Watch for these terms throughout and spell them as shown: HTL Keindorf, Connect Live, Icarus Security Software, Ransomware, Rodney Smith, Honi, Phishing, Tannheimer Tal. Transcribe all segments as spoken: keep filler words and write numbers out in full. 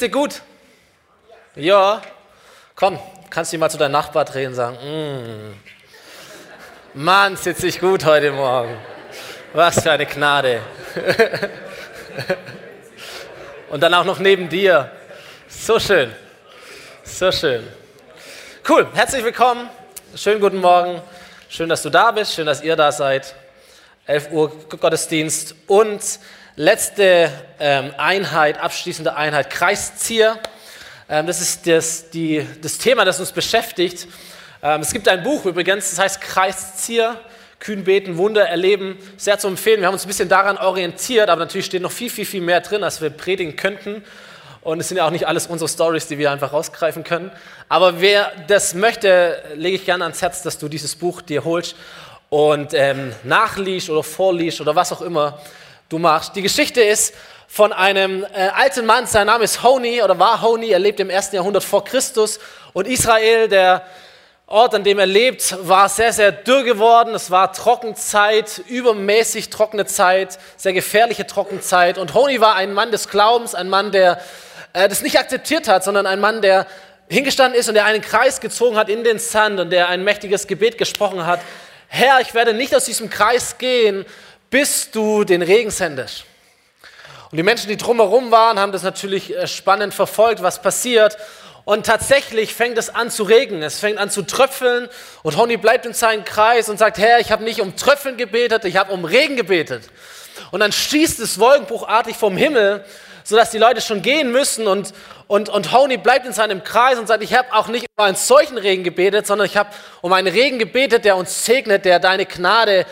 Geht's dir gut? Ja. Komm, kannst du mal zu deinem Nachbar drehen und sagen, mm, Mann, sitze ich gut heute Morgen. Was für eine Gnade. Und dann auch noch neben dir. So schön. So schön. Cool, herzlich willkommen. Schönen guten Morgen. Schön, dass du da bist. Schön, dass ihr da seid. elf Uhr Gottesdienst und letzte ähm, Einheit, abschließende Einheit, Kreiszieher. Ähm, das ist das, die, das Thema, das uns beschäftigt. Ähm, es gibt ein Buch übrigens, das heißt Kreiszieher, Kühn beten, Wunder erleben. Sehr zu empfehlen. Wir haben uns ein bisschen daran orientiert, aber natürlich steht noch viel, viel, viel mehr drin, als wir predigen könnten. Und es sind ja auch nicht alles unsere Stories, die wir einfach rausgreifen können. Aber wer das möchte, lege ich gerne ans Herz, dass du dieses Buch dir holst und ähm, nachliest oder vorliest oder was auch immer du machst. Die Geschichte ist von einem äh, alten Mann, sein Name ist Honi oder war Honi, er lebt im ersten Jahrhundert vor Christus. Und Israel, der Ort, an dem er lebt, war sehr, sehr dürr geworden. Es war Trockenzeit, übermäßig trockene Zeit, sehr gefährliche Trockenzeit. Und Honi war ein Mann des Glaubens, ein Mann, der äh, das nicht akzeptiert hat, sondern ein Mann, der hingestanden ist und der einen Kreis gezogen hat in den Sand und der ein mächtiges Gebet gesprochen hat. Herr, ich werde nicht aus diesem Kreis gehen, bis du den Regen sendest. Und die Menschen, die drumherum waren, haben das natürlich spannend verfolgt, was passiert. Und tatsächlich fängt es an zu regnen, es fängt an zu tröpfeln. Und Honi bleibt in seinem Kreis und sagt, Herr, ich habe nicht um Tröpfeln gebetet, ich habe um Regen gebetet. Und dann schießt es wolkenbruchartig vom Himmel, sodass die Leute schon gehen müssen. Und, und, und Honi bleibt in seinem Kreis und sagt, ich habe auch nicht um einen solchen Regen gebetet, sondern ich habe um einen Regen gebetet, der uns segnet, der deine Gnade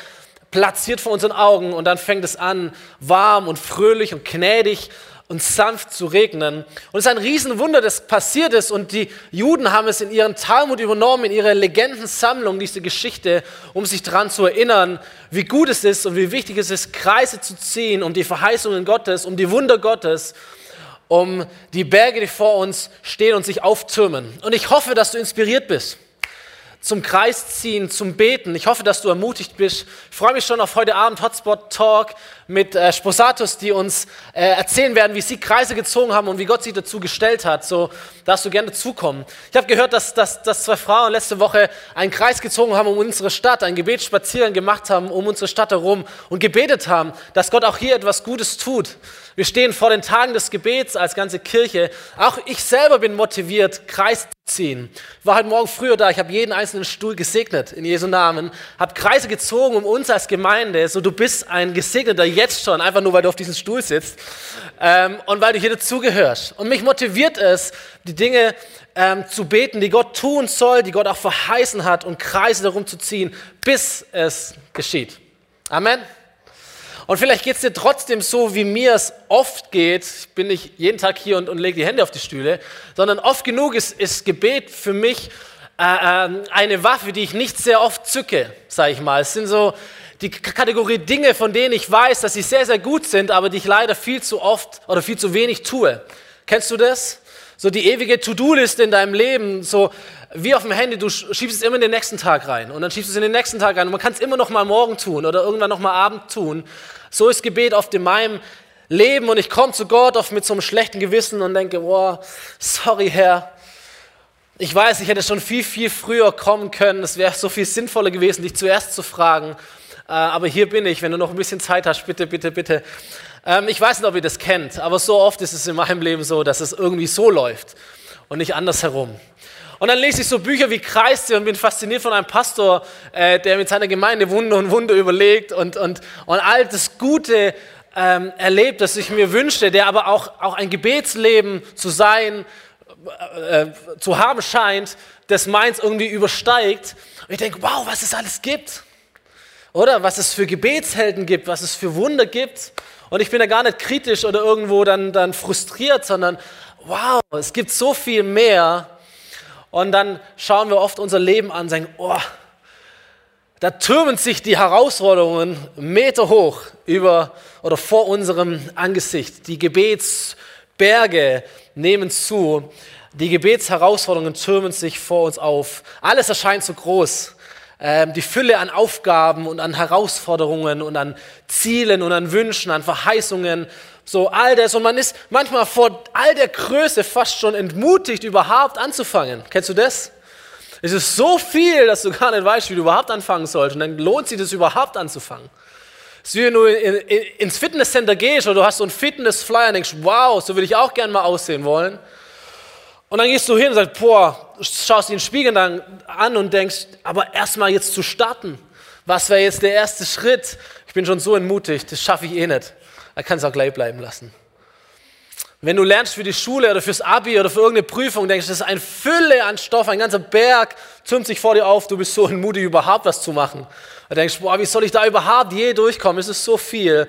platziert vor unseren Augen. Und dann fängt es an, warm und fröhlich und gnädig und sanft zu regnen. Und es ist ein Riesenwunder, das passiert ist. Und die Juden haben es in ihren Talmud übernommen, in ihre Legendensammlung, diese Geschichte, um sich daran zu erinnern, wie gut es ist und wie wichtig es ist, Kreise zu ziehen, um die Verheißungen Gottes, um die Wunder Gottes, um die Berge, die vor uns stehen und sich auftürmen. Und ich hoffe, dass du inspiriert bist zum Kreisziehen, zum Beten. Ich hoffe, dass du ermutigt bist. Ich freue mich schon auf heute Abend Hotspot Talk mit äh, Sposatus, die uns äh, erzählen werden, wie sie Kreise gezogen haben und wie Gott sie dazu gestellt hat. So darfst du gerne zukommen. Ich habe gehört, dass, dass, dass zwei Frauen letzte Woche einen Kreis gezogen haben um unsere Stadt, einen Gebetsspaziergang gemacht haben um unsere Stadt herum und gebetet haben, dass Gott auch hier etwas Gutes tut. Wir stehen vor den Tagen des Gebets als ganze Kirche. Auch ich selber bin motiviert, Kreis ziehen. Ich war heute Morgen früher da, ich habe jeden einzelnen Stuhl gesegnet, in Jesu Namen, habe Kreise gezogen um uns als Gemeinde, so du bist ein Gesegneter jetzt schon, einfach nur, weil du auf diesem Stuhl sitzt ähm, und weil du hier dazugehörst. Und mich motiviert es, die Dinge ähm, zu beten, die Gott tun soll, die Gott auch verheißen hat und Kreise darum zu ziehen, bis es geschieht. Amen. Und vielleicht geht es dir trotzdem so, wie mir es oft geht. Ich bin nicht jeden Tag hier und, und lege die Hände auf die Stühle, sondern oft genug ist, ist Gebet für mich äh, eine Waffe, die ich nicht sehr oft zücke, sage ich mal. Es sind so die Kategorie Dinge, von denen ich weiß, dass sie sehr, sehr gut sind, aber die ich leider viel zu oft oder viel zu wenig tue. Kennst du das? So die ewige To-Do-Liste in deinem Leben, so wie auf dem Handy, du schiebst es immer in den nächsten Tag rein und dann schiebst du es in den nächsten Tag rein und man kann es immer noch mal morgen tun oder irgendwann noch mal Abend tun. So ist Gebet oft in meinem Leben und ich komme zu Gott oft mit so einem schlechten Gewissen und denke, boah, sorry Herr, ich weiß, ich hätte schon viel, viel früher kommen können, es wäre so viel sinnvoller gewesen, dich zuerst zu fragen, aber hier bin ich, wenn du noch ein bisschen Zeit hast, bitte, bitte, bitte. Ich weiß nicht, ob ihr das kennt, aber so oft ist es in meinem Leben so, dass es irgendwie so läuft und nicht andersherum. Und dann lese ich so Bücher wie Kreiszieher und bin fasziniert von einem Pastor, äh, der mit seiner Gemeinde Wunder und Wunder überlegt und, und, und all das Gute ähm, erlebt, das ich mir wünschte, der aber auch, auch ein Gebetsleben zu sein, äh, zu haben scheint, das meins irgendwie übersteigt. Und ich denke, wow, was es alles gibt. Oder was es für Gebetshelden gibt, was es für Wunder gibt. Und ich bin da gar nicht kritisch oder irgendwo dann, dann frustriert, sondern wow, es gibt so viel mehr. Und dann schauen wir oft unser Leben an und sagen, oh, da türmen sich die Herausforderungen Meter hoch über oder vor unserem Angesicht. Die Gebetsberge nehmen zu, die Gebetsherausforderungen türmen sich vor uns auf. Alles erscheint so groß. Die Fülle an Aufgaben und an Herausforderungen und an Zielen und an Wünschen, an Verheißungen, so all das. Und man ist manchmal vor all der Größe fast schon entmutigt, überhaupt anzufangen. Kennst du das? Es ist so viel, dass du gar nicht weißt, wie du überhaupt anfangen sollst. Und dann lohnt sich das überhaupt anzufangen. Es ist wie wenn du in, in, ins Fitnesscenter gehst oder du hast so einen Fitnessflyer und denkst, wow, so würde ich auch gerne mal aussehen wollen. Und dann gehst du hin und sagst, boah, schaust dir den Spiegel dann an und denkst, aber erstmal jetzt zu starten. Was wäre jetzt der erste Schritt? Ich bin schon so entmutigt, das schaffe ich eh nicht. Da kannst du auch gleich bleiben lassen. Wenn du lernst für die Schule oder fürs Abi oder für irgendeine Prüfung, denkst du, das ist eine Fülle an Stoff, ein ganzer Berg türmt sich vor dir auf, du bist so entmutigt, überhaupt was zu machen. Du denkst, boah, wie soll ich da überhaupt je durchkommen? Es ist so viel.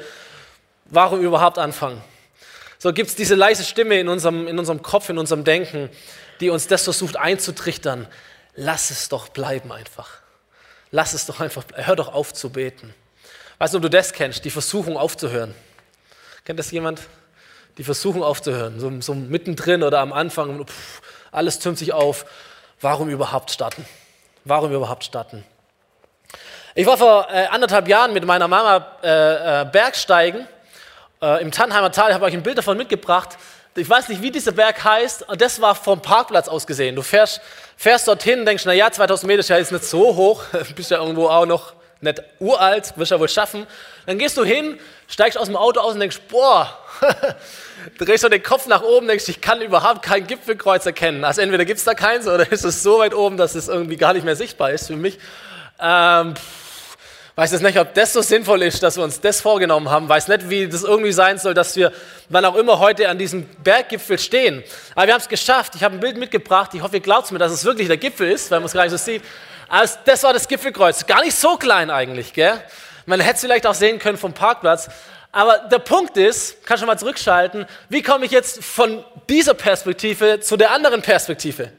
Warum überhaupt anfangen? So gibt es diese leise Stimme in unserem, in unserem Kopf, in unserem Denken, die uns das versucht einzutrichtern. Lass es doch bleiben einfach. Lass es doch einfach bleiben. Hör doch auf zu beten. Weißt du, ob du das kennst? Die Versuchung aufzuhören. Kennt das jemand? Die Versuchung aufzuhören. So, so mittendrin oder am Anfang. Pff, alles türmt sich auf. Warum überhaupt starten? Warum überhaupt starten? Ich war vor äh, anderthalb Jahren mit meiner Mama äh, äh, bergsteigen. Äh, Im Tannheimer Tal, ich habe euch ein Bild davon mitgebracht. Ich weiß nicht, wie dieser Berg heißt. Das war vom Parkplatz aus gesehen. Du fährst, fährst dorthin und denkst, naja, zweitausend Meter ist ja jetzt nicht so hoch. Bist ja irgendwo auch noch nicht uralt, wirst ja wohl schaffen. Dann gehst du hin, steigst aus dem Auto aus und denkst, boah, drehst du den Kopf nach oben, denkst, ich kann überhaupt kein Gipfelkreuz erkennen. Also entweder gibt es da keins oder ist es so weit oben, dass es irgendwie gar nicht mehr sichtbar ist für mich. Ähm, Weiß jetzt nicht, ob das so sinnvoll ist, dass wir uns das vorgenommen haben. Weiß nicht, wie das irgendwie sein soll, dass wir, wann auch immer, heute an diesem Berggipfel stehen. Aber wir haben es geschafft. Ich habe ein Bild mitgebracht. Ich hoffe, ihr glaubt mir, dass es wirklich der Gipfel ist, weil man es gar nicht so sieht. Aber das war das Gipfelkreuz. Gar nicht so klein eigentlich, gell? Man hätte es vielleicht auch sehen können vom Parkplatz. Aber der Punkt ist, kann schon mal zurückschalten, wie komme ich jetzt von dieser Perspektive zu der anderen Perspektive?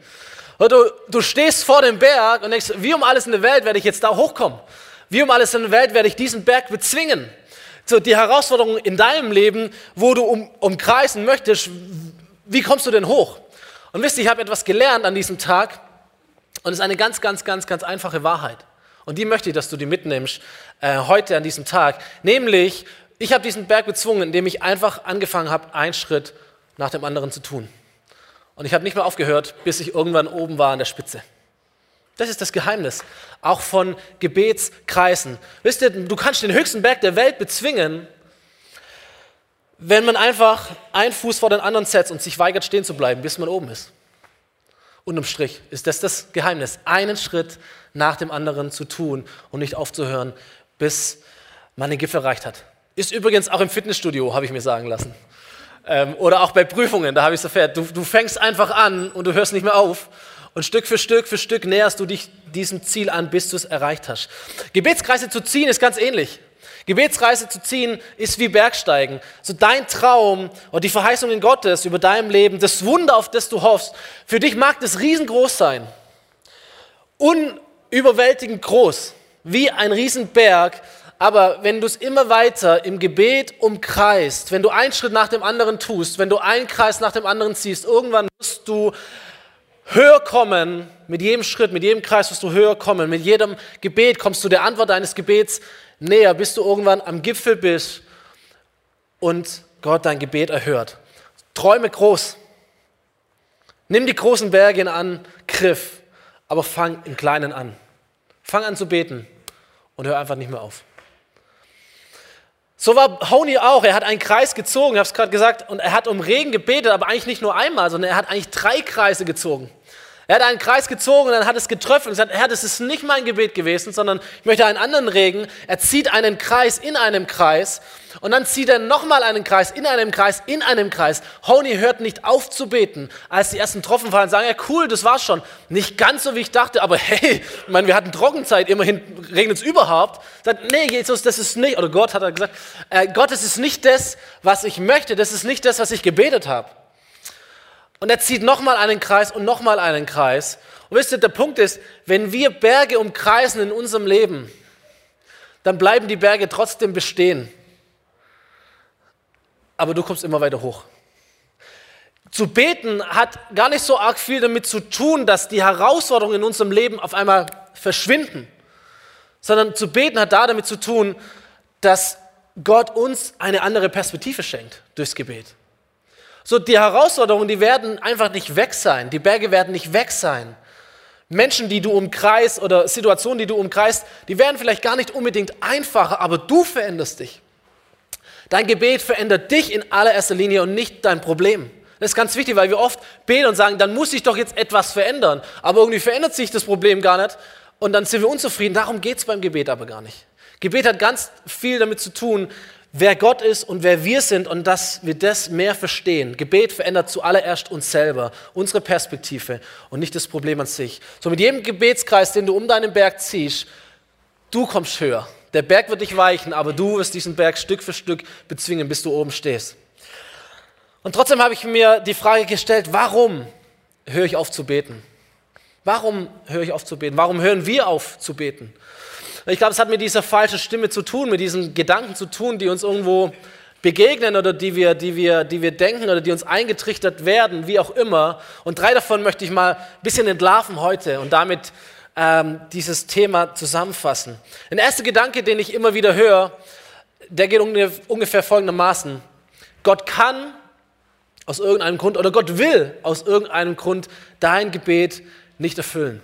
Du, du stehst vor dem Berg und denkst, wie um alles in der Welt werde ich jetzt da hochkommen? Wie um alles in der Welt werde ich diesen Berg bezwingen? So, die Herausforderung in deinem Leben, wo du um, umkreisen möchtest, wie kommst du denn hoch? Und wisst ihr, ich habe etwas gelernt an diesem Tag und es ist eine ganz, ganz, ganz, ganz einfache Wahrheit. Und die möchte ich, dass du die mitnimmst äh, heute an diesem Tag. Nämlich, ich habe diesen Berg bezwungen, indem ich einfach angefangen habe, einen Schritt nach dem anderen zu tun. Und ich habe nicht mehr aufgehört, bis ich irgendwann oben war an der Spitze. Das ist das Geheimnis, auch von Gebetskreisen. Wisst ihr, du kannst den höchsten Berg der Welt bezwingen, wenn man einfach einen Fuß vor den anderen setzt und sich weigert, stehen zu bleiben, bis man oben ist. Unterm Strich ist das das Geheimnis, einen Schritt nach dem anderen zu tun und nicht aufzuhören, bis man den Gipfel erreicht hat. Ist übrigens auch im Fitnessstudio, habe ich mir sagen lassen. Ähm, oder auch bei Prüfungen, da habe ich es erfahren. Du, du fängst einfach an und du hörst nicht mehr auf. Und Stück für Stück für Stück näherst du dich diesem Ziel an, bis du es erreicht hast. Gebetskreise zu ziehen ist ganz ähnlich. Gebetskreise zu ziehen ist wie Bergsteigen. So dein Traum und die Verheißungen Gottes über deinem Leben, das Wunder, auf das du hoffst, für dich mag das riesengroß sein. Unüberwältigend groß, wie ein Riesenberg. Aber wenn du es immer weiter im Gebet umkreist, wenn du einen Schritt nach dem anderen tust, wenn du einen Kreis nach dem anderen ziehst, irgendwann wirst du höher kommen, mit jedem Schritt, mit jedem Kreis wirst du höher kommen, mit jedem Gebet kommst du der Antwort deines Gebets näher, bis du irgendwann am Gipfel bist und Gott dein Gebet erhört. Träume groß. Nimm die großen Berge in Angriff, aber fang im Kleinen an. Fang an zu beten und hör einfach nicht mehr auf. So war Honi auch, er hat einen Kreis gezogen, ich habe es gerade gesagt, und er hat um Regen gebetet, aber eigentlich nicht nur einmal, sondern er hat eigentlich drei Kreise gezogen. Er hat einen Kreis gezogen und dann hat es getröpfelt und gesagt, Herr, das ist nicht mein Gebet gewesen, sondern ich möchte einen anderen Regen. Er zieht einen Kreis in einem Kreis und dann zieht er nochmal einen Kreis in einem Kreis in einem Kreis. Honi hört nicht auf zu beten, als die ersten Tropfen fallen, sagen, ja cool, das war's schon. Nicht ganz so, wie ich dachte, aber hey, ich meine, wir hatten Trockenzeit, immerhin regnet es überhaupt. Sagt, nee, Jesus, das ist nicht, oder Gott hat er gesagt, äh, Gott, das ist nicht das, was ich möchte, das ist nicht das, was ich gebetet habe. Und er zieht nochmal einen Kreis und nochmal einen Kreis. Und wisst ihr, der Punkt ist, wenn wir Berge umkreisen in unserem Leben, dann bleiben die Berge trotzdem bestehen. Aber du kommst immer weiter hoch. Zu beten hat gar nicht so arg viel damit zu tun, dass die Herausforderungen in unserem Leben auf einmal verschwinden. Sondern zu beten hat da damit zu tun, dass Gott uns eine andere Perspektive schenkt durchs Gebet. So, die Herausforderungen, die werden einfach nicht weg sein. Die Berge werden nicht weg sein. Menschen, die du umkreist oder Situationen, die du umkreist, die werden vielleicht gar nicht unbedingt einfacher, aber du veränderst dich. Dein Gebet verändert dich in allererster Linie und nicht dein Problem. Das ist ganz wichtig, weil wir oft beten und sagen, dann muss ich doch jetzt etwas verändern. Aber irgendwie verändert sich das Problem gar nicht und dann sind wir unzufrieden. Darum geht es beim Gebet aber gar nicht. Gebet hat ganz viel damit zu tun, wer Gott ist und wer wir sind und dass wir das mehr verstehen. Gebet verändert zuallererst uns selber, unsere Perspektive und nicht das Problem an sich. So mit jedem Gebetskreis, den du um deinen Berg ziehst, du kommst höher. Der Berg wird dich weichen, aber du wirst diesen Berg Stück für Stück bezwingen, bis du oben stehst. Und trotzdem habe ich mir die Frage gestellt, warum höre ich auf zu beten? Warum höre ich auf zu beten? Warum hören wir auf zu beten? Ich glaube, es hat mit dieser falschen Stimme zu tun, mit diesen Gedanken zu tun, die uns irgendwo begegnen oder die wir, die wir, die wir denken oder die uns eingetrichtert werden, wie auch immer. Und drei davon möchte ich mal ein bisschen entlarven heute und damit ähm, dieses Thema zusammenfassen. Ein erster Gedanke, den ich immer wieder höre, der geht ungefähr folgendermaßen. Gott kann aus irgendeinem Grund oder Gott will aus irgendeinem Grund dein Gebet nicht erfüllen.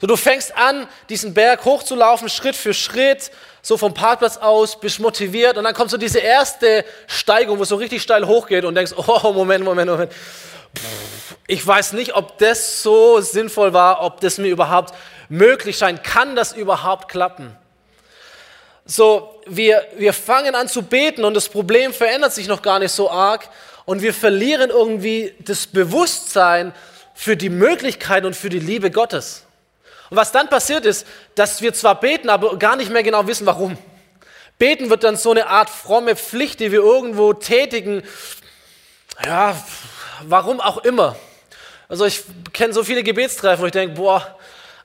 So, du fängst an, diesen Berg hochzulaufen, Schritt für Schritt, so vom Parkplatz aus, bist motiviert und dann kommt so diese erste Steigung, wo es so richtig steil hochgeht und denkst, oh, Moment, Moment, Moment. Pff, ich weiß nicht, ob das so sinnvoll war, ob das mir überhaupt möglich scheint. Kann das überhaupt klappen? So, wir, wir fangen an zu beten und das Problem verändert sich noch gar nicht so arg und wir verlieren irgendwie das Bewusstsein für die Möglichkeiten und für die Liebe Gottes. Und was dann passiert ist, dass wir zwar beten, aber gar nicht mehr genau wissen, warum. Beten wird dann so eine Art fromme Pflicht, die wir irgendwo tätigen, ja, warum auch immer. Also ich kenne so viele Gebetstreffen, wo ich denke, boah,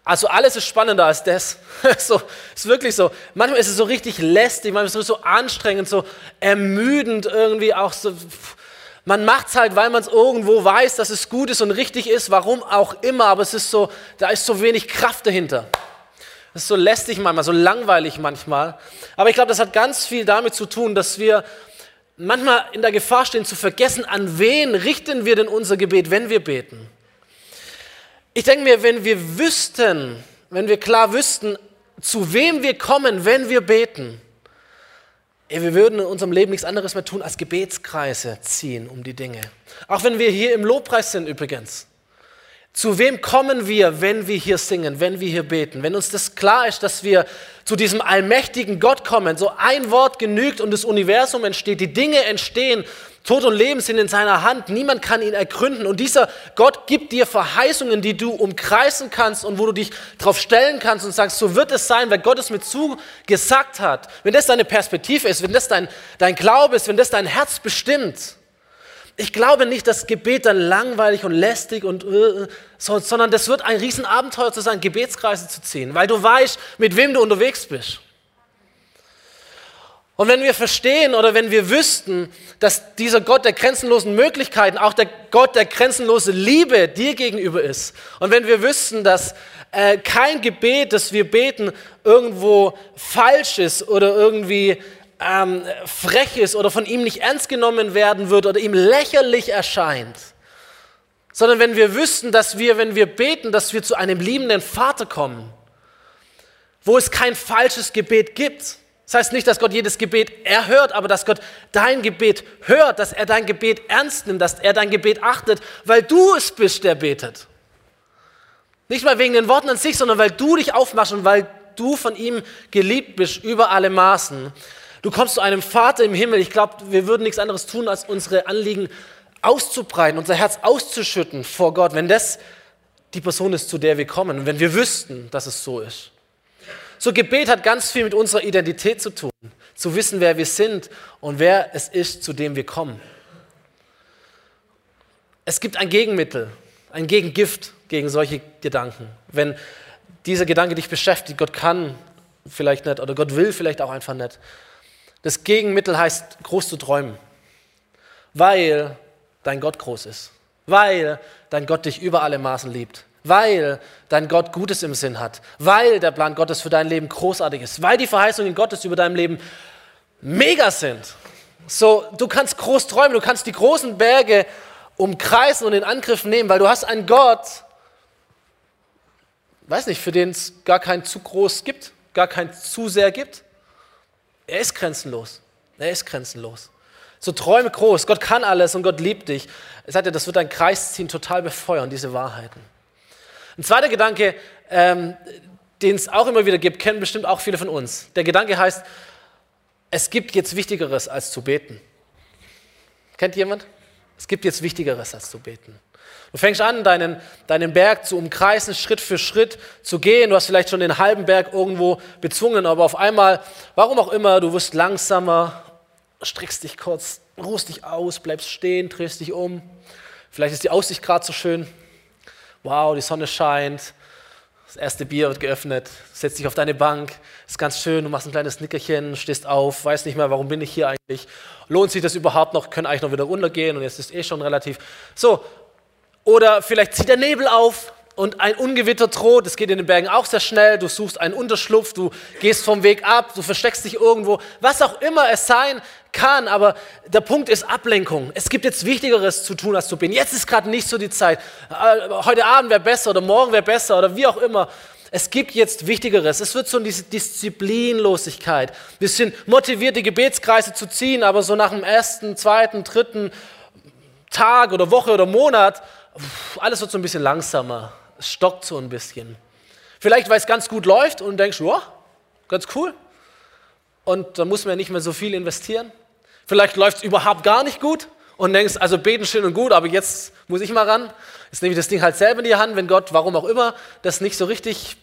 also alles ist spannender als das. So, ist wirklich so. Manchmal ist es so richtig lästig, manchmal ist es so anstrengend, so ermüdend irgendwie auch so. Man macht es halt, weil man es irgendwo weiß, dass es gut ist und richtig ist, warum auch immer, aber es ist so, da ist so wenig Kraft dahinter. Das ist so lästig manchmal, so langweilig manchmal. Aber ich glaube, das hat ganz viel damit zu tun, dass wir manchmal in der Gefahr stehen, zu vergessen, an wen richten wir denn unser Gebet, wenn wir beten. Ich denke mir, wenn wir wüssten, wenn wir klar wüssten, zu wem wir kommen, wenn wir beten, wir würden in unserem Leben nichts anderes mehr tun, als Gebetskreise ziehen um die Dinge. Auch wenn wir hier im Lobpreis sind übrigens. Zu wem kommen wir, wenn wir hier singen, wenn wir hier beten? Wenn uns das klar ist, dass wir zu diesem allmächtigen Gott kommen, so ein Wort genügt und das Universum entsteht, die Dinge entstehen, Tod und Leben sind in seiner Hand, niemand kann ihn ergründen. Und dieser Gott gibt dir Verheißungen, die du umkreisen kannst und wo du dich drauf stellen kannst und sagst, so wird es sein, weil Gott es mir zugesagt hat. Wenn das deine Perspektive ist, wenn das dein, dein Glaube ist, wenn das dein Herz bestimmt. Ich glaube nicht, dass Gebet dann langweilig und lästig und äh, so, sondern das wird ein Riesenabenteuer zu sein, Gebetskreise zu ziehen, weil du weißt, mit wem du unterwegs bist. Und wenn wir verstehen oder wenn wir wüssten, dass dieser Gott der grenzenlosen Möglichkeiten, auch der Gott der grenzenlosen Liebe dir gegenüber ist, und wenn wir wüssten, dass äh, kein Gebet, das wir beten, irgendwo falsch ist oder irgendwie Ähm, frech ist oder von ihm nicht ernst genommen werden wird oder ihm lächerlich erscheint, sondern wenn wir wüssten, dass wir, wenn wir beten, dass wir zu einem liebenden Vater kommen, wo es kein falsches Gebet gibt. Das heißt nicht, dass Gott jedes Gebet erhört, aber dass Gott dein Gebet hört, dass er dein Gebet ernst nimmt, dass er dein Gebet achtet, weil du es bist, der betet. Nicht mal wegen den Worten an sich, sondern weil du dich aufmachst und weil du von ihm geliebt bist über alle Maßen. Du kommst zu einem Vater im Himmel. Ich glaube, wir würden nichts anderes tun, als unsere Anliegen auszubreiten, unser Herz auszuschütten vor Gott, wenn das die Person ist, zu der wir kommen und wenn wir wüssten, dass es so ist. So, Gebet hat ganz viel mit unserer Identität zu tun, zu wissen, wer wir sind und wer es ist, zu dem wir kommen. Es gibt ein Gegenmittel, ein Gegengift gegen solche Gedanken. Wenn dieser Gedanke dich beschäftigt, Gott kann vielleicht nicht oder Gott will vielleicht auch einfach nicht. Das Gegenmittel heißt, groß zu träumen, weil dein Gott groß ist, weil dein Gott dich über alle Maßen liebt, weil dein Gott Gutes im Sinn hat, weil der Plan Gottes für dein Leben großartig ist, weil die Verheißungen Gottes über dein Leben mega sind. So, du kannst groß träumen, du kannst die großen Berge umkreisen und in Angriff nehmen, weil du hast einen Gott, weiß nicht, für den es gar kein zu groß gibt, gar kein zu sehr gibt. Er ist grenzenlos. Er ist grenzenlos. So träume groß. Gott kann alles und Gott liebt dich. Sagt er, das wird dein Kreisziehen total befeuern, diese Wahrheiten. Ein zweiter Gedanke, ähm, den es auch immer wieder gibt, kennen bestimmt auch viele von uns. Der Gedanke heißt, es gibt jetzt Wichtigeres als zu beten. Kennt jemand? Es gibt jetzt Wichtigeres als zu beten. Du fängst an, deinen, deinen Berg zu umkreisen, Schritt für Schritt zu gehen. Du hast vielleicht schon den halben Berg irgendwo bezwungen, aber auf einmal, warum auch immer, du wirst langsamer, streckst dich kurz, ruhst dich aus, bleibst stehen, drehst dich um. Vielleicht ist die Aussicht gerade so schön. Wow, die Sonne scheint, das erste Bier wird geöffnet, setzt dich auf deine Bank, ist ganz schön, du machst ein kleines Nickerchen, stehst auf, weißt nicht mehr, warum bin ich hier eigentlich? Lohnt sich das überhaupt noch? Können eigentlich noch wieder runtergehen und jetzt ist eh schon relativ. So, oder vielleicht zieht der Nebel auf und ein Ungewitter droht, das geht in den Bergen auch sehr schnell, du suchst einen Unterschlupf, du gehst vom Weg ab, du versteckst dich irgendwo, was auch immer es sein kann, aber der Punkt ist Ablenkung. Es gibt jetzt Wichtigeres zu tun, als zu beten. Jetzt ist gerade nicht so die Zeit, heute Abend wäre besser oder morgen wäre besser oder wie auch immer. Es gibt jetzt Wichtigeres. Es wird so eine Disziplinlosigkeit. Wir sind motiviert, die Gebetskreise zu ziehen, aber so nach dem ersten, zweiten, dritten Tag oder Woche oder Monat, alles wird so ein bisschen langsamer. Es stockt so ein bisschen. Vielleicht, weil es ganz gut läuft und denkst, wow, ganz cool. Und dann muss man ja nicht mehr so viel investieren. Vielleicht läuft es überhaupt gar nicht gut und denkst, also beten schön und gut, aber jetzt muss ich mal ran. Jetzt nehme ich das Ding halt selber in die Hand, wenn Gott, warum auch immer, das nicht so richtig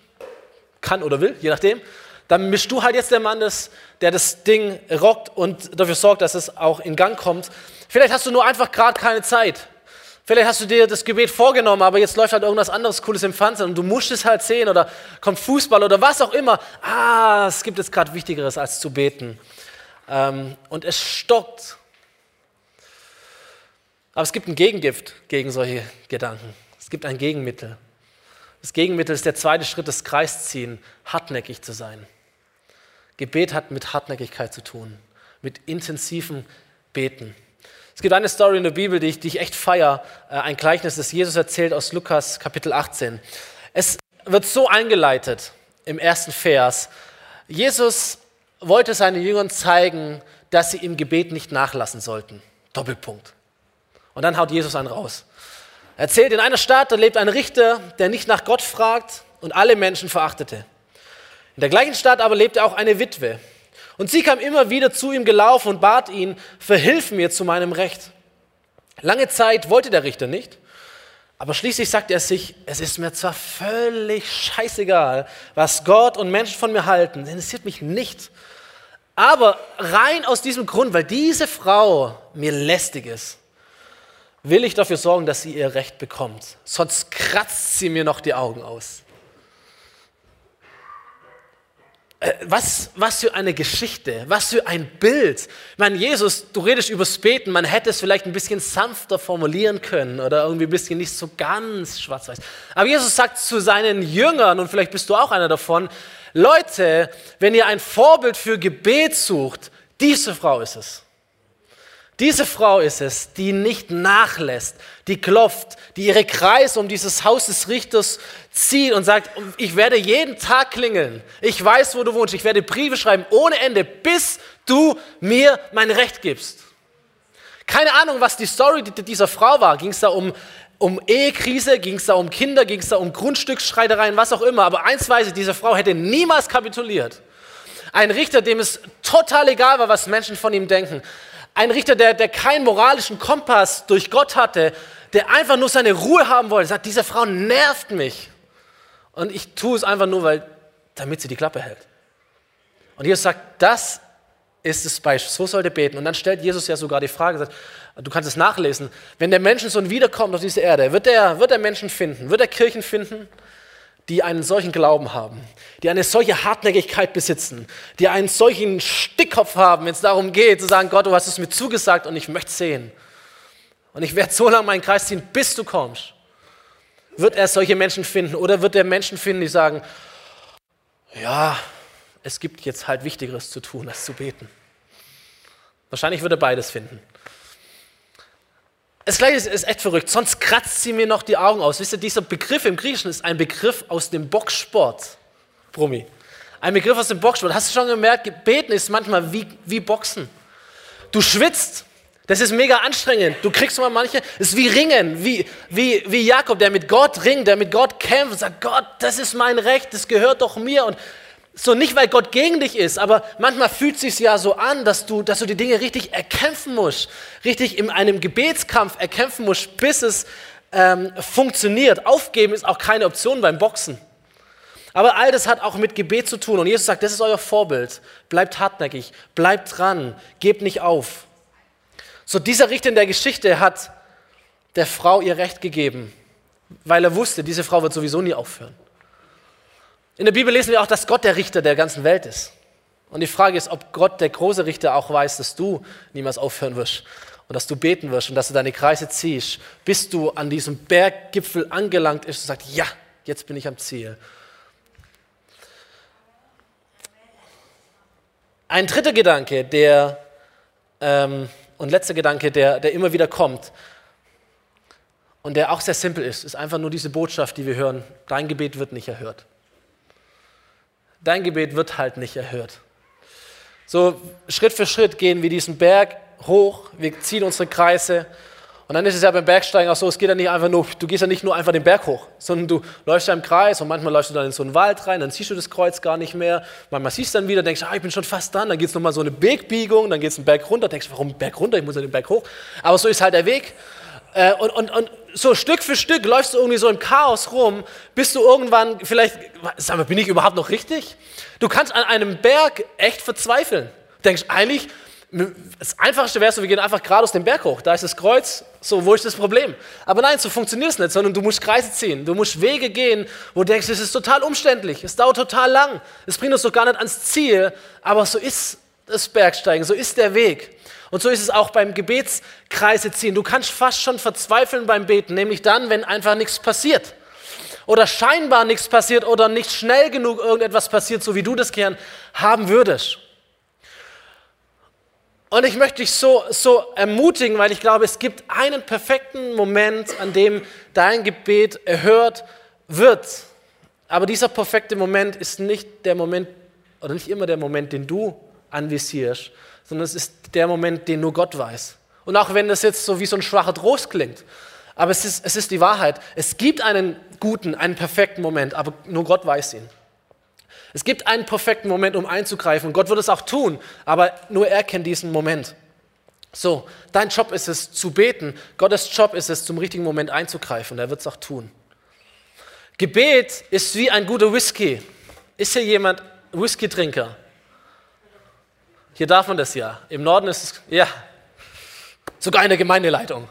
kann oder will, je nachdem. Dann bist du halt jetzt der Mann, der das Ding rockt und dafür sorgt, dass es auch in Gang kommt. Vielleicht hast du nur einfach gerade keine Zeit. Vielleicht hast du dir das Gebet vorgenommen, aber jetzt läuft halt irgendwas anderes Cooles im Fernsehen und du musst es halt sehen oder kommt Fußball oder was auch immer. Ah, es gibt jetzt gerade Wichtigeres als zu beten. Ähm, und es stockt. Aber es gibt ein Gegengift gegen solche Gedanken. Es gibt ein Gegenmittel. Das Gegenmittel ist der zweite Schritt des Kreisziehen, hartnäckig zu sein. Gebet hat mit Hartnäckigkeit zu tun, mit intensivem Beten. Es gibt eine Story in der Bibel, die ich, die ich echt feiere, ein Gleichnis, das Jesus erzählt aus Lukas Kapitel achtzehn. Es wird so eingeleitet im ersten Vers. Jesus wollte seinen Jüngern zeigen, dass sie im Gebet nicht nachlassen sollten. Doppelpunkt. Und dann haut Jesus einen raus. Er erzählt, in einer Stadt, da lebt ein Richter, der nicht nach Gott fragt und alle Menschen verachtete. In der gleichen Stadt aber lebte auch eine Witwe. Und sie kam immer wieder zu ihm gelaufen und bat ihn, verhilf mir zu meinem Recht. Lange Zeit wollte der Richter nicht, aber schließlich sagte er sich, es ist mir zwar völlig scheißegal, was Gott und Menschen von mir halten, das interessiert mich nicht, aber rein aus diesem Grund, weil diese Frau mir lästig ist, will ich dafür sorgen, dass sie ihr Recht bekommt, sonst kratzt sie mir noch die Augen aus. Was, was für eine Geschichte, was für ein Bild. Ich meine, Jesus, du redest übers Beten, man hätte es vielleicht ein bisschen sanfter formulieren können oder irgendwie ein bisschen nicht so ganz schwarz-weiß. Aber Jesus sagt zu seinen Jüngern, und vielleicht bist du auch einer davon, Leute, wenn ihr ein Vorbild für Gebet sucht, diese Frau ist es. Diese Frau ist es, die nicht nachlässt, die klopft, die ihre Kreise um dieses Haus des Richters zieht und sagt, ich werde jeden Tag klingeln, ich weiß, wo du wohnst, ich werde Briefe schreiben ohne Ende, bis du mir mein Recht gibst. Keine Ahnung, was die Story dieser Frau war. Ging es da um, um Ehekrise, ging es da um Kinder, ging es da um Grundstücksstreitereien, was auch immer. Aber eins weiß ich, diese Frau hätte niemals kapituliert. Ein Richter, dem es total egal war, was Menschen von ihm denken. Ein Richter, der, der keinen moralischen Kompass durch Gott hatte, der einfach nur seine Ruhe haben wollte, sagt, diese Frau nervt mich. Und ich tue es einfach nur, weil, damit sie die Klappe hält. Und Jesus sagt, das ist das Beispiel, so sollt ihr beten. Und dann stellt Jesus ja sogar die Frage, sagt, du kannst es nachlesen, wenn der Menschensohn wiederkommt auf diese Erde, wird er, wird er Menschen finden, wird er Kirchen finden, die einen solchen Glauben haben, die eine solche Hartnäckigkeit besitzen, die einen solchen Stickkopf haben, wenn es darum geht, zu sagen, Gott, du hast es mir zugesagt und ich möchte es sehen. Und ich werde so lange meinen Kreis ziehen, bis du kommst. Wird er solche Menschen finden? Oder wird er Menschen finden, die sagen, ja, es gibt jetzt halt Wichtigeres zu tun, als zu beten. Wahrscheinlich würde er beides finden. Das Gleiche ist echt verrückt, sonst kratzt sie mir noch die Augen aus. Wisst ihr, dieser Begriff im Griechischen ist ein Begriff aus dem Boxsport, Brummi. Ein Begriff aus dem Boxsport. Hast du schon gemerkt, beten ist manchmal wie, wie Boxen. Du schwitzt, das ist mega anstrengend. Du kriegst mal manche, es ist wie Ringen, wie, wie, wie Jakob, der mit Gott ringt, der mit Gott kämpft und sagt, Gott, das ist mein Recht, das gehört doch mir. Und so nicht, weil Gott gegen dich ist, aber manchmal fühlt es sich ja so an, dass du, dass du die Dinge richtig erkämpfen musst, richtig in einem Gebetskampf erkämpfen musst, bis es ähm, funktioniert. Aufgeben ist auch keine Option beim Boxen. Aber all das hat auch mit Gebet zu tun. Und Jesus sagt, das ist euer Vorbild. Bleibt hartnäckig, bleibt dran, gebt nicht auf. So dieser Richter in der Geschichte hat der Frau ihr Recht gegeben, weil er wusste, diese Frau wird sowieso nie aufhören. In der Bibel lesen wir auch, dass Gott der Richter der ganzen Welt ist. Und die Frage ist, ob Gott, der große Richter, auch weiß, dass du niemals aufhören wirst und dass du beten wirst und dass du deine Kreise ziehst, bis du an diesem Berggipfel angelangt bist und sagst, ja, jetzt bin ich am Ziel. Ein dritter Gedanke, der ähm, und letzter Gedanke, der, der immer wieder kommt und der auch sehr simpel ist, ist einfach nur diese Botschaft, die wir hören, dein Gebet wird nicht erhört. Dein Gebet wird halt nicht erhört. So Schritt für Schritt gehen wir diesen Berg hoch, wir ziehen unsere Kreise und dann ist es ja beim Bergsteigen auch so, es geht ja nicht einfach nur, du gehst ja nicht nur einfach den Berg hoch, sondern du läufst ja im Kreis und manchmal läufst du dann in so einen Wald rein, dann siehst du das Kreuz gar nicht mehr, manchmal siehst du dann wieder, denkst, ah, ich bin schon fast dran, dann geht es nochmal so eine Wegbiegung, dann geht es einen Berg runter, denkst, warum Berg runter, ich muss ja den Berg hoch, aber so ist halt der Weg. Und, und, und so Stück für Stück läufst du irgendwie so im Chaos rum, bis du irgendwann vielleicht, sag mal, bin ich überhaupt noch richtig? Du kannst an einem Berg echt verzweifeln. Du denkst eigentlich, das Einfachste wäre so, wir gehen einfach geradeaus den Berg hoch, da ist das Kreuz, so, wo ist das Problem? Aber nein, so funktioniert es nicht, sondern du musst Kreise ziehen, du musst Wege gehen, wo du denkst, es ist total umständlich, es dauert total lang, es bringt uns doch gar nicht ans Ziel, aber so ist das Bergsteigen, so ist der Weg. Und so ist es auch beim Gebetskreise ziehen. Du kannst fast schon verzweifeln beim Beten, nämlich dann, wenn einfach nichts passiert. Oder scheinbar nichts passiert oder nicht schnell genug irgendetwas passiert, so wie du das gern haben würdest. Und ich möchte dich so, so ermutigen, weil ich glaube, es gibt einen perfekten Moment, an dem dein Gebet erhört wird. Aber dieser perfekte Moment ist nicht der Moment, oder nicht immer der Moment, den du anvisierst, sondern es ist der Moment, den nur Gott weiß. Und auch wenn das jetzt so wie so ein schwacher Trost klingt, aber es ist, es ist die Wahrheit. Es gibt einen guten, einen perfekten Moment, aber nur Gott weiß ihn. Es gibt einen perfekten Moment, um einzugreifen. Und Gott wird es auch tun, aber nur er kennt diesen Moment. So, dein Job ist es, zu beten. Gottes Job ist es, zum richtigen Moment einzugreifen. Und er wird es auch tun. Gebet ist wie ein guter Whisky. Ist hier jemand Whisky-Trinker? Hier darf man das ja. Im Norden ist es, ja, sogar in der Gemeindeleitung.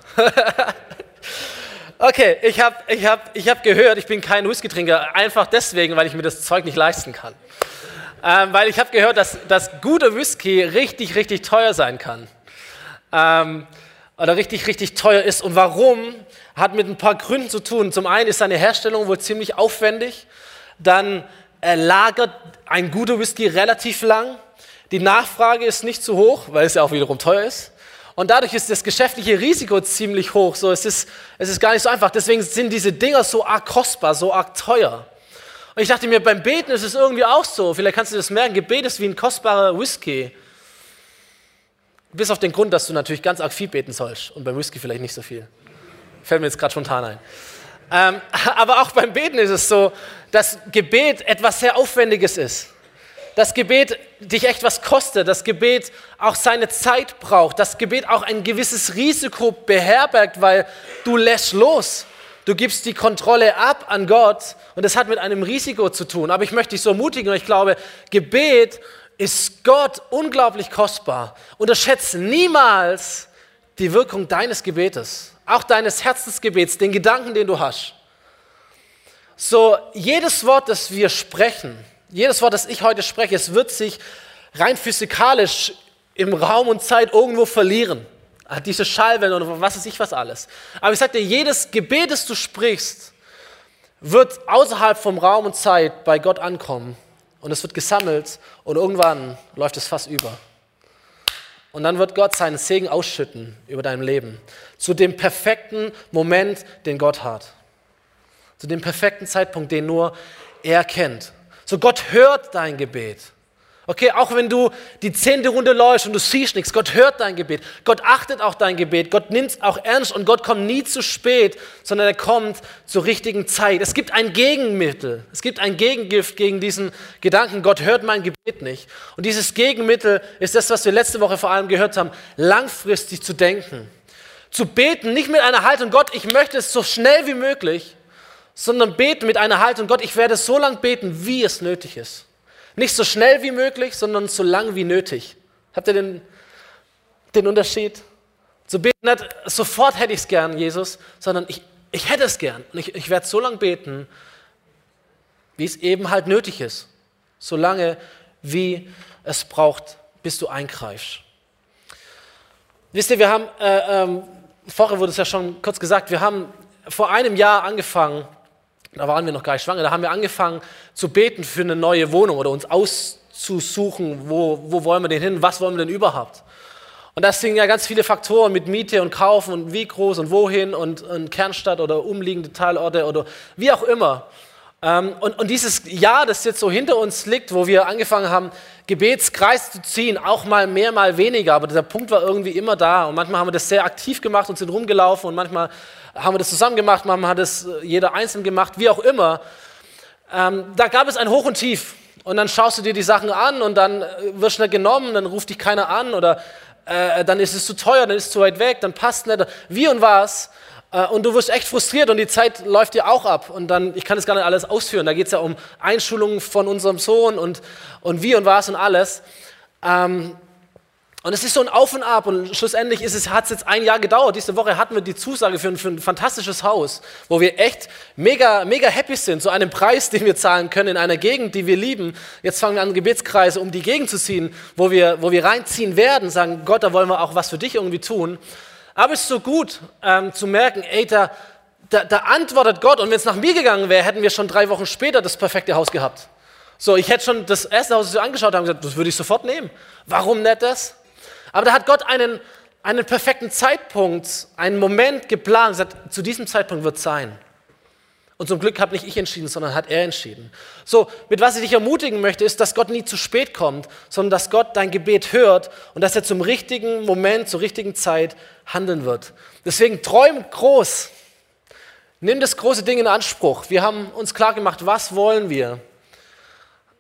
Okay, ich habe ich hab, ich hab gehört, ich bin kein Whisky-Trinker, einfach deswegen, weil ich mir das Zeug nicht leisten kann. Ähm, weil ich habe gehört, dass, dass guter Whisky richtig, richtig teuer sein kann. Ähm, oder richtig, richtig teuer ist. Und warum? Hat mit ein paar Gründen zu tun. Zum einen ist seine Herstellung wohl ziemlich aufwendig. Dann äh, lagert ein guter Whisky relativ lang. Die Nachfrage ist nicht zu hoch, weil es ja auch wiederum teuer ist. Und dadurch ist das geschäftliche Risiko ziemlich hoch. So, es ist, es ist gar nicht so einfach. Deswegen sind diese Dinger so arg kostbar, so arg teuer. Und ich dachte mir, beim Beten ist es irgendwie auch so. Vielleicht kannst du das merken, Gebet ist wie ein kostbarer Whisky. Bis auf den Grund, dass du natürlich ganz arg viel beten sollst. Und beim Whisky vielleicht nicht so viel. Fällt mir jetzt gerade spontan ein. Ähm, aber auch beim Beten ist es so, dass Gebet etwas sehr Aufwendiges ist. Das Gebet dich echt was kostet, das Gebet auch seine Zeit braucht, das Gebet auch ein gewisses Risiko beherbergt, weil du lässt los, du gibst die Kontrolle ab an Gott und das hat mit einem Risiko zu tun. Aber ich möchte dich so ermutigen und ich glaube, Gebet ist Gott unglaublich kostbar. Unterschätze niemals die Wirkung deines Gebetes, auch deines Herzensgebets, den Gedanken, den du hast. So, jedes Wort, das wir sprechen, jedes Wort, das ich heute spreche, es wird sich rein physikalisch im Raum und Zeit irgendwo verlieren. Diese Schallwellen und was weiß ich was alles. Aber ich sage dir, jedes Gebet, das du sprichst, wird außerhalb vom Raum und Zeit bei Gott ankommen. Und es wird gesammelt und irgendwann läuft es fast über. Und dann wird Gott seinen Segen ausschütten über deinem Leben. Zu dem perfekten Moment, den Gott hat. Zu dem perfekten Zeitpunkt, den nur er kennt. So, Gott hört dein Gebet. Okay, auch wenn du die zehnte Runde läufst und du siehst nichts, Gott hört dein Gebet. Gott achtet auch dein Gebet. Gott nimmt es auch ernst und Gott kommt nie zu spät, sondern er kommt zur richtigen Zeit. Es gibt ein Gegenmittel. Es gibt ein Gegengift gegen diesen Gedanken, Gott hört mein Gebet nicht. Und dieses Gegenmittel ist das, was wir letzte Woche vor allem gehört haben, langfristig zu denken. Zu beten, nicht mit einer Haltung, Gott, ich möchte es so schnell wie möglich, sondern beten mit einer Haltung, Gott, ich werde so lange beten, wie es nötig ist. Nicht so schnell wie möglich, sondern so lang wie nötig. Habt ihr den, den Unterschied? Zu beten nicht, sofort hätte ich es gern, Jesus, sondern ich, ich hätte es gern. Und ich, ich werde so lange beten, wie es eben halt nötig ist. So lange, wie es braucht, bis du eingreifst. Wisst ihr, wir haben, äh, ähm, vorher wurde es ja schon kurz gesagt, wir haben vor einem Jahr angefangen, da waren wir noch gar nicht schwanger, da haben wir angefangen zu beten für eine neue Wohnung oder uns auszusuchen, wo, wo wollen wir denn hin, was wollen wir denn überhaupt. Und das sind ja ganz viele Faktoren mit Miete und Kaufen und wie groß und wohin und, und Kernstadt oder umliegende Teilorte oder wie auch immer. Ähm, und, und dieses Jahr, das jetzt so hinter uns liegt, wo wir angefangen haben, Gebetskreis zu ziehen, auch mal mehr, mal weniger, aber dieser Punkt war irgendwie immer da und manchmal haben wir das sehr aktiv gemacht und sind rumgelaufen und manchmal haben wir das zusammen gemacht, man hat es jeder einzeln gemacht, wie auch immer. Ähm, da gab es ein Hoch und Tief. Und dann schaust du dir die Sachen an und dann wirst du nicht genommen, dann ruft dich keiner an oder äh, dann ist es zu teuer, dann ist es zu weit weg, dann passt nicht, wie und was. Äh, und du wirst echt frustriert und die Zeit läuft dir auch ab. Und dann, ich kann das gar nicht alles ausführen, da geht es ja um Einschulungen von unserem Sohn und, und wie und was und alles. Ähm, Und es ist so ein Auf und Ab und schlussendlich hat es jetzt ein Jahr gedauert. Diese Woche hatten wir die Zusage für ein, für ein fantastisches Haus, wo wir echt mega, mega happy sind, so einen Preis, den wir zahlen können in einer Gegend, die wir lieben. Jetzt fangen wir an, Gebetskreise, um die Gegend zu ziehen, wo wir, wo wir reinziehen werden, sagen, Gott, da wollen wir auch was für dich irgendwie tun. Aber es ist so gut ähm, zu merken, ey, da, da, da antwortet Gott. Und wenn es nach mir gegangen wäre, hätten wir schon drei Wochen später das perfekte Haus gehabt. So, ich hätte schon das erste Haus, das wir angeschaut haben, gesagt, das würde ich sofort nehmen. Warum nicht das? Aber da hat Gott einen, einen perfekten Zeitpunkt, einen Moment geplant, gesagt, zu diesem Zeitpunkt wird es sein. Und zum Glück habe nicht ich entschieden, sondern hat er entschieden. So, mit was ich dich ermutigen möchte, ist, dass Gott nie zu spät kommt, sondern dass Gott dein Gebet hört und dass er zum richtigen Moment, zur richtigen Zeit handeln wird. Deswegen träum groß. Nimm das große Ding in Anspruch. Wir haben uns klar gemacht, was wollen wir?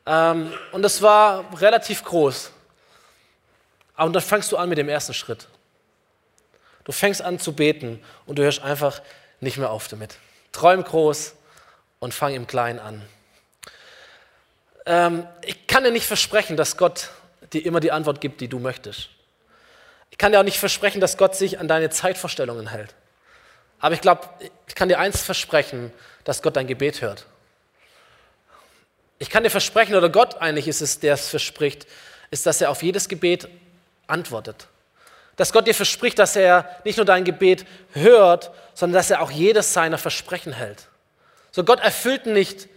Ähm, und das war relativ groß. Und dann fängst du an mit dem ersten Schritt. Du fängst an zu beten und du hörst einfach nicht mehr auf damit. Träum groß und fang im Kleinen an. Ähm, ich kann dir nicht versprechen, dass Gott dir immer die Antwort gibt, die du möchtest. Ich kann dir auch nicht versprechen, dass Gott sich an deine Zeitvorstellungen hält. Aber ich glaube, ich kann dir eins versprechen, dass Gott dein Gebet hört. Ich kann dir versprechen, oder Gott eigentlich ist es, der es verspricht, ist, dass er auf jedes Gebet antwortet. Dass Gott dir verspricht, dass er nicht nur dein Gebet hört, sondern dass er auch jedes seiner Versprechen hält. So, Gott erfüllt nicht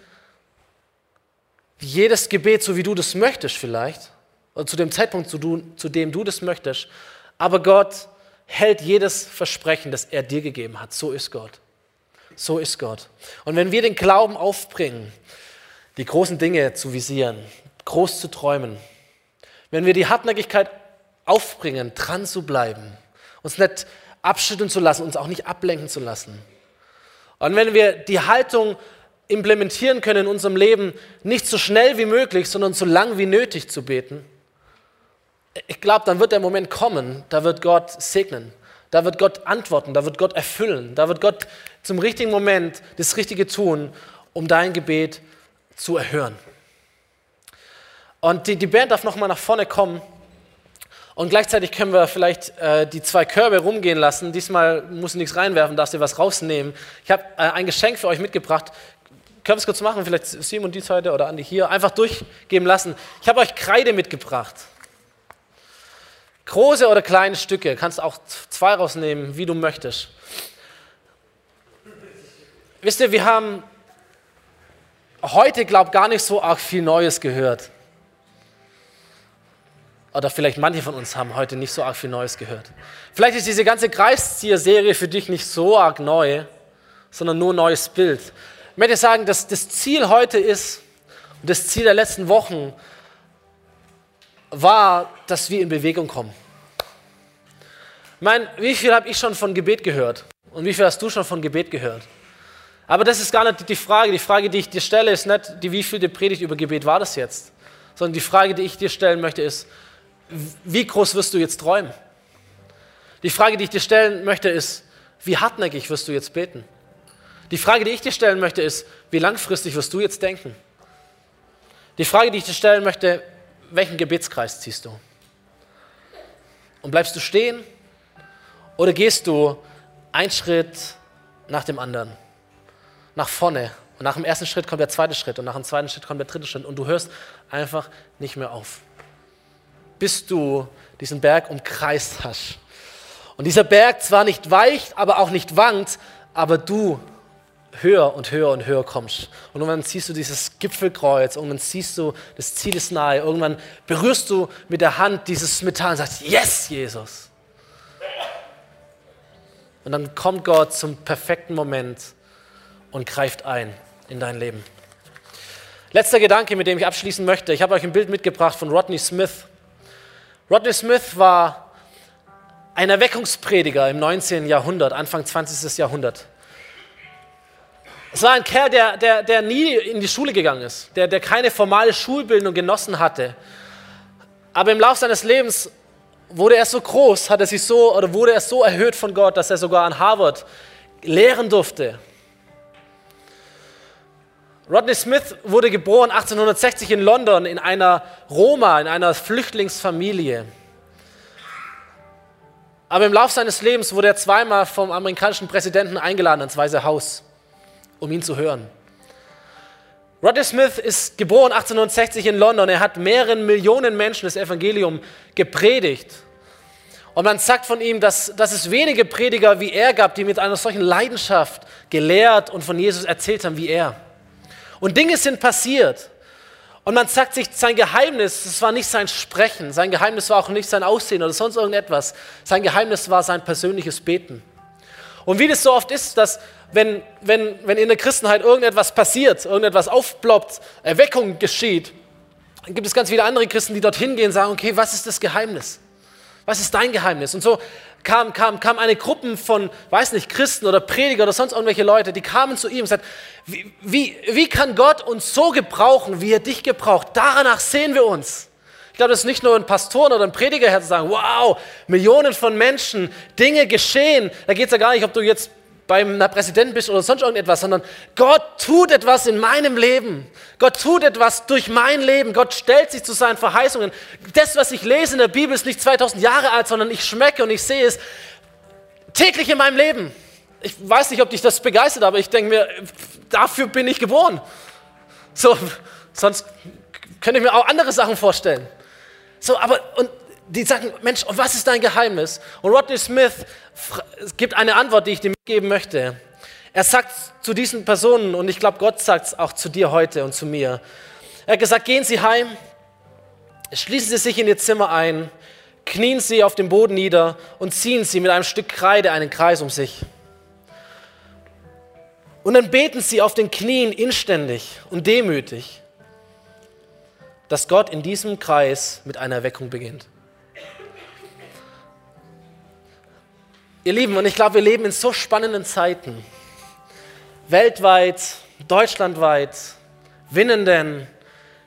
jedes Gebet, so wie du das möchtest vielleicht, oder zu dem Zeitpunkt, zu, du, zu dem du das möchtest, aber Gott hält jedes Versprechen, das er dir gegeben hat. So ist Gott. So ist Gott. Und wenn wir den Glauben aufbringen, die großen Dinge zu visieren, groß zu träumen, wenn wir die Hartnäckigkeit aufbringen, dran zu bleiben, uns nicht abschütteln zu lassen, uns auch nicht ablenken zu lassen. Und wenn wir die Haltung implementieren können in unserem Leben, nicht so schnell wie möglich, sondern so lang wie nötig zu beten, ich glaube, dann wird der Moment kommen, da wird Gott segnen, da wird Gott antworten, da wird Gott erfüllen, da wird Gott zum richtigen Moment das Richtige tun, um dein Gebet zu erhören. Und die, die Band darf nochmal nach vorne kommen. Und gleichzeitig können wir vielleicht äh, die zwei Körbe rumgehen lassen. Diesmal musst du nichts reinwerfen, darfst dir was rausnehmen. Ich habe äh, ein Geschenk für euch mitgebracht. Können wir es kurz machen? Vielleicht Simon die Seite oder Andi hier. Einfach durchgeben lassen. Ich habe euch Kreide mitgebracht. Große oder kleine Stücke. Kannst auch zwei rausnehmen, wie du möchtest. Wisst ihr, wir haben heute, glaube ich, gar nicht so arg viel Neues gehört. oder vielleicht manche von uns haben heute nicht so arg viel Neues gehört. Vielleicht ist diese ganze Kreiszieher-Serie für dich nicht so arg neu, sondern nur ein neues Bild. Ich möchte sagen, dass das Ziel heute ist, und das Ziel der letzten Wochen war, dass wir in Bewegung kommen. Ich meine, wie viel habe ich schon von Gebet gehört? Und wie viel hast du schon von Gebet gehört? Aber das ist gar nicht die Frage. Die Frage, die ich dir stelle, ist nicht, die, wie viel der Predigt über Gebet war das jetzt? Sondern die Frage, die ich dir stellen möchte, ist, wie groß wirst du jetzt träumen? Die Frage, die ich dir stellen möchte, ist, wie hartnäckig wirst du jetzt beten? Die Frage, die ich dir stellen möchte, ist, wie langfristig wirst du jetzt denken? Die Frage, die ich dir stellen möchte, welchen Gebetskreis ziehst du? Und bleibst du stehen? Oder gehst du einen Schritt nach dem anderen? Nach vorne. Und nach dem ersten Schritt kommt der zweite Schritt. Und nach dem zweiten Schritt kommt der dritte Schritt. Und du hörst einfach nicht mehr auf. Bis du diesen Berg umkreist hast. Und dieser Berg zwar nicht weicht, aber auch nicht wankt, aber du höher und höher und höher kommst. Und irgendwann ziehst du dieses Gipfelkreuz, irgendwann ziehst du, das Ziel ist nahe, irgendwann berührst du mit der Hand dieses Metall und sagst, yes, Jesus. Und dann kommt Gott zum perfekten Moment und greift ein in dein Leben. Letzter Gedanke, mit dem ich abschließen möchte. Ich habe euch ein Bild mitgebracht von Rodney Smith. Rodney Smith war ein Erweckungsprediger im neunzehnten Jahrhundert, Anfang zwanzigsten Jahrhundert. Es war ein Kerl, der, der, der nie in die Schule gegangen ist, der, der keine formale Schulbildung genossen hatte. Aber im Laufe seines Lebens wurde er so groß, hat er sich so, oder wurde er so erhöht von Gott, dass er sogar an Harvard lehren durfte. Rodney Smith wurde geboren achtzehnhundertsechzig in London in einer Roma, in einer Flüchtlingsfamilie. Aber im Laufe seines Lebens wurde er zweimal vom amerikanischen Präsidenten eingeladen ins Weiße Haus, um ihn zu hören. Rodney Smith ist geboren achtzehnhundertsechzig in London. Er hat mehreren Millionen Menschen das Evangelium gepredigt. Und man sagt von ihm, dass, dass es wenige Prediger wie er gab, die mit einer solchen Leidenschaft gelehrt und von Jesus erzählt haben wie er. Und Dinge sind passiert. Und man sagt sich, sein Geheimnis, das war nicht sein Sprechen. Sein Geheimnis war auch nicht sein Aussehen oder sonst irgendetwas. Sein Geheimnis war sein persönliches Beten. Und wie das so oft ist, dass wenn, wenn, wenn in der Christenheit irgendetwas passiert, irgendetwas aufploppt, Erweckung geschieht, dann gibt es ganz viele andere Christen, die dorthin gehen und sagen, okay, was ist das Geheimnis? Was ist dein Geheimnis? Und so kam, kam, kam eine Gruppe von, weiß nicht, Christen oder Prediger oder sonst irgendwelche Leute, die kamen zu ihm und sagten, wie, wie, wie kann Gott uns so gebrauchen, wie er dich gebraucht? Danach sehen wir uns. Ich glaube, das ist nicht nur ein Pastoren oder ein Predigerherz zu sagen, wow, Millionen von Menschen, Dinge geschehen. Da geht es ja gar nicht, ob du jetzt beim Präsidenten bist oder sonst irgendetwas, sondern Gott tut etwas in meinem Leben. Gott tut etwas durch mein Leben. Gott stellt sich zu seinen Verheißungen. Das, was ich lese in der Bibel, ist nicht zweitausend Jahre alt, sondern ich schmecke und ich sehe es täglich in meinem Leben. Ich weiß nicht, ob dich das begeistert, aber ich denke mir, dafür bin ich geboren. So, sonst könnte ich mir auch andere Sachen vorstellen. So, aber, und die sagen, Mensch, was ist dein Geheimnis? Und Rodney Smith gibt eine Antwort, die ich dir mitgeben möchte. Er sagt zu diesen Personen, und ich glaube, Gott sagt es auch zu dir heute und zu mir. Er hat gesagt, gehen Sie heim, schließen Sie sich in Ihr Zimmer ein, knien Sie auf dem Boden nieder und ziehen Sie mit einem Stück Kreide einen Kreis um sich. Und dann beten Sie auf den Knien inständig und demütig, dass Gott in diesem Kreis mit einer Erweckung beginnt. Ihr Lieben, und ich glaube, wir leben in so spannenden Zeiten. Weltweit, deutschlandweit, Winnenden,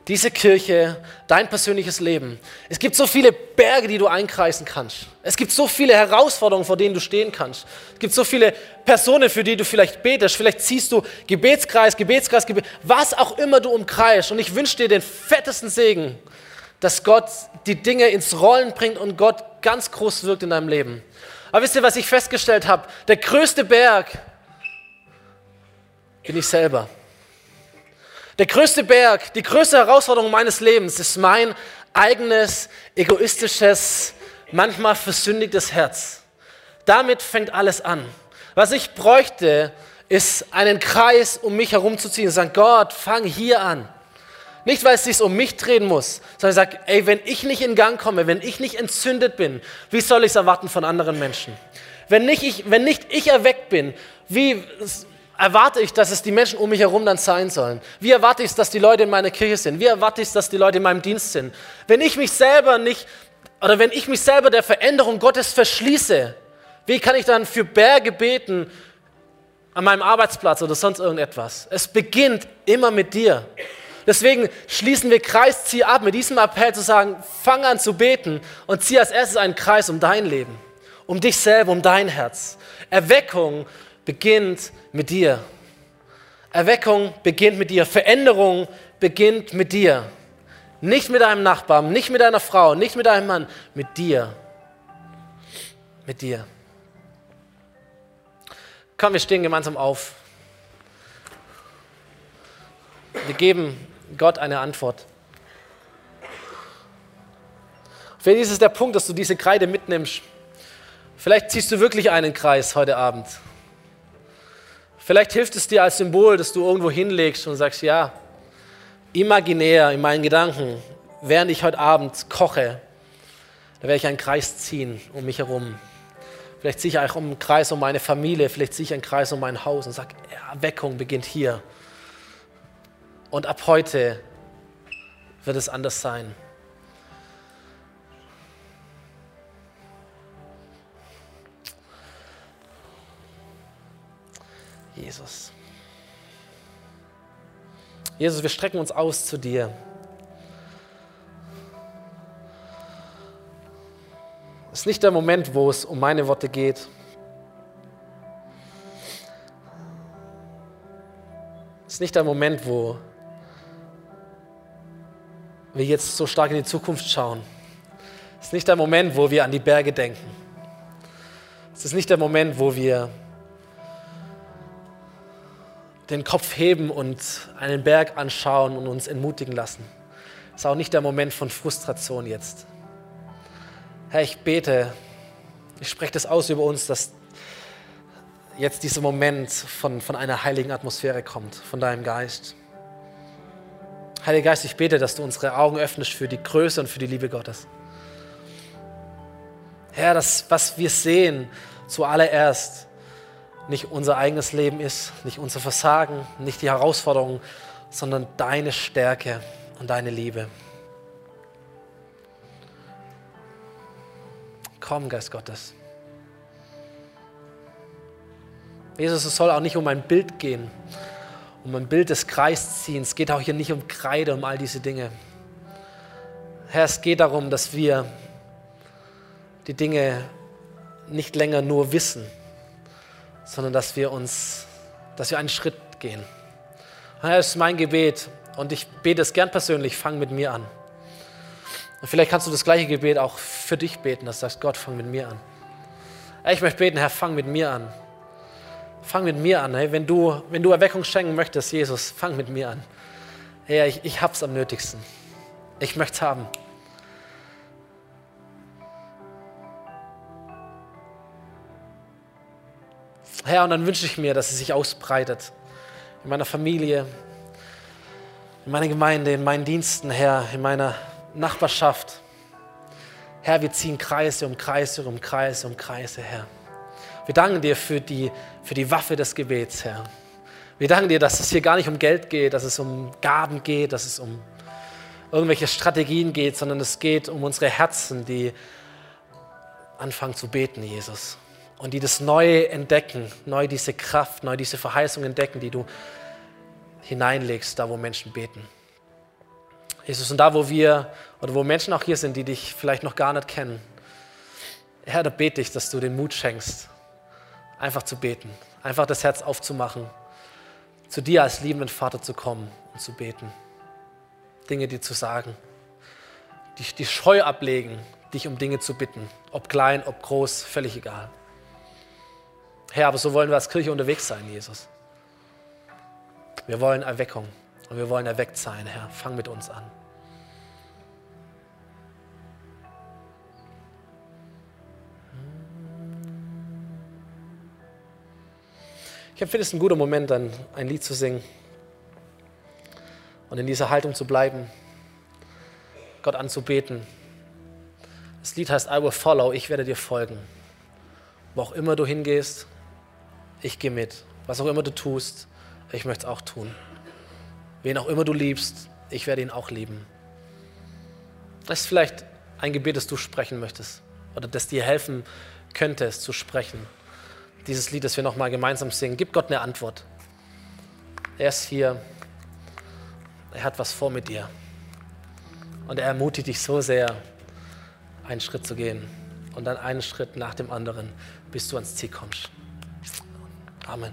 diese Kirche, dein persönliches Leben. Es gibt so viele Berge, die du einkreisen kannst. Es gibt so viele Herausforderungen, vor denen du stehen kannst. Es gibt so viele Personen, für die du vielleicht betest. Vielleicht ziehst du Gebetskreis, Gebetskreis, Gebet, was auch immer du umkreist. Und ich wünsche dir den fettesten Segen, dass Gott die Dinge ins Rollen bringt und Gott ganz groß wirkt in deinem Leben. Aber wisst ihr, was ich festgestellt habe? Der größte Berg bin ich selber. Der größte Berg, die größte Herausforderung meines Lebens ist mein eigenes, egoistisches, manchmal versündigtes Herz. Damit fängt alles an. Was ich bräuchte, ist einen Kreis um mich herumzuziehen und zu sagen, Gott, fang hier an. Nicht, weil es sich um mich drehen muss, sondern ich sage, ey, wenn ich nicht in Gang komme, wenn ich nicht entzündet bin, wie soll ich es erwarten von anderen Menschen? Wenn nicht ich, wenn nicht ich erweckt bin, wie erwarte ich, dass es die Menschen um mich herum dann sein sollen? Wie erwarte ich es, dass die Leute in meiner Kirche sind? Wie erwarte ich es, dass die Leute in meinem Dienst sind? Wenn ich mich selber nicht, oder wenn ich mich selber der Veränderung Gottes verschließe, wie kann ich dann für Berge beten an meinem Arbeitsplatz oder sonst irgendetwas? Es beginnt immer mit dir. Deswegen schließen wir Kreis, zieh ab, mit diesem Appell zu sagen, fang an zu beten und zieh als erstes einen Kreis um dein Leben, um dich selber, um dein Herz. Erweckung beginnt mit dir. Erweckung beginnt mit dir. Veränderung beginnt mit dir. Nicht mit deinem Nachbarn, nicht mit deiner Frau, nicht mit deinem Mann, mit dir. Mit dir. Komm, wir stehen gemeinsam auf. Wir geben Gott eine Antwort. Vielleicht ist es der Punkt, dass du diese Kreide mitnimmst. Vielleicht ziehst du wirklich einen Kreis heute Abend. Vielleicht hilft es dir als Symbol, dass du irgendwo hinlegst und sagst, ja, imaginär in meinen Gedanken, während ich heute Abend koche, da werde ich einen Kreis ziehen um mich herum. Vielleicht ziehe ich auch einen Kreis um meine Familie, vielleicht ziehe ich einen Kreis um mein Haus und sage, Erweckung beginnt hier. Und ab heute wird es anders sein. Jesus. Jesus, wir strecken uns aus zu dir. Es ist nicht der Moment, wo es um meine Worte geht. Es ist nicht der Moment, wo wir jetzt so stark in die Zukunft schauen. Es ist nicht der Moment, wo wir an die Berge denken. Es ist nicht der Moment, wo wir den Kopf heben und einen Berg anschauen und uns entmutigen lassen. Es ist auch nicht der Moment von Frustration jetzt. Herr, ich bete, ich spreche das aus über uns, dass jetzt dieser Moment von, von einer heiligen Atmosphäre kommt, von deinem Geist. Heiliger Geist, ich bete, dass du unsere Augen öffnest für die Größe und für die Liebe Gottes. Herr, das, was wir sehen, zuallererst nicht unser eigenes Leben ist, nicht unser Versagen, nicht die Herausforderung, sondern deine Stärke und deine Liebe. Komm, Geist Gottes. Jesus, es soll auch nicht um ein Bild gehen, um ein Bild des Kreisziehens. Es geht auch hier nicht um Kreide, um all diese Dinge. Herr, es geht darum, dass wir die Dinge nicht länger nur wissen, sondern dass wir uns, dass wir einen Schritt gehen. Herr, das ist mein Gebet und ich bete es gern persönlich, fang mit mir an. Und vielleicht kannst du das gleiche Gebet auch für dich beten, dass du sagst, Gott, fang mit mir an. Ich möchte beten, Herr, fang mit mir an. Fang mit mir an, hey, wenn du, wenn du Erweckung schenken möchtest, Jesus, fang mit mir an. Herr, ich, ich hab's am nötigsten. Ich möchte es haben. Herr, und dann wünsche ich mir, dass es sich ausbreitet. In meiner Familie, in meiner Gemeinde, in meinen Diensten, Herr, in meiner Nachbarschaft. Herr, wir ziehen Kreise um Kreise um Kreise um Kreise, Herr. Wir danken dir für die, für die Waffe des Gebets, Herr. Wir danken dir, dass es hier gar nicht um Geld geht, dass es um Gaben geht, dass es um irgendwelche Strategien geht, sondern es geht um unsere Herzen, die anfangen zu beten, Jesus. Und die das neu entdecken, neu diese Kraft, neu diese Verheißung entdecken, die du hineinlegst, da wo Menschen beten. Jesus, und da wo wir, oder wo Menschen auch hier sind, die dich vielleicht noch gar nicht kennen, Herr, da bete ich, dass du den Mut schenkst, einfach zu beten, einfach das Herz aufzumachen, zu dir als liebenden Vater zu kommen und zu beten, Dinge dir zu sagen, dich die Scheu ablegen, dich um Dinge zu bitten, ob klein, ob groß, völlig egal. Herr, aber so wollen wir als Kirche unterwegs sein, Jesus. Wir wollen Erweckung und wir wollen erweckt sein, Herr. Fang mit uns an. Ich empfinde es ein guter Moment, dann ein Lied zu singen. Und in dieser Haltung zu bleiben, Gott anzubeten. Das Lied heißt I will follow, ich werde dir folgen. Wo auch immer du hingehst, ich gehe mit. Was auch immer du tust, ich möchte es auch tun. Wen auch immer du liebst, ich werde ihn auch lieben. Das ist vielleicht ein Gebet, das du sprechen möchtest oder das dir helfen könnte, es zu sprechen. Dieses Lied, das wir nochmal gemeinsam singen, gib Gott eine Antwort. Er ist hier, er hat was vor mit dir und er ermutigt dich so sehr, einen Schritt zu gehen und dann einen Schritt nach dem anderen, bis du ans Ziel kommst. Amen.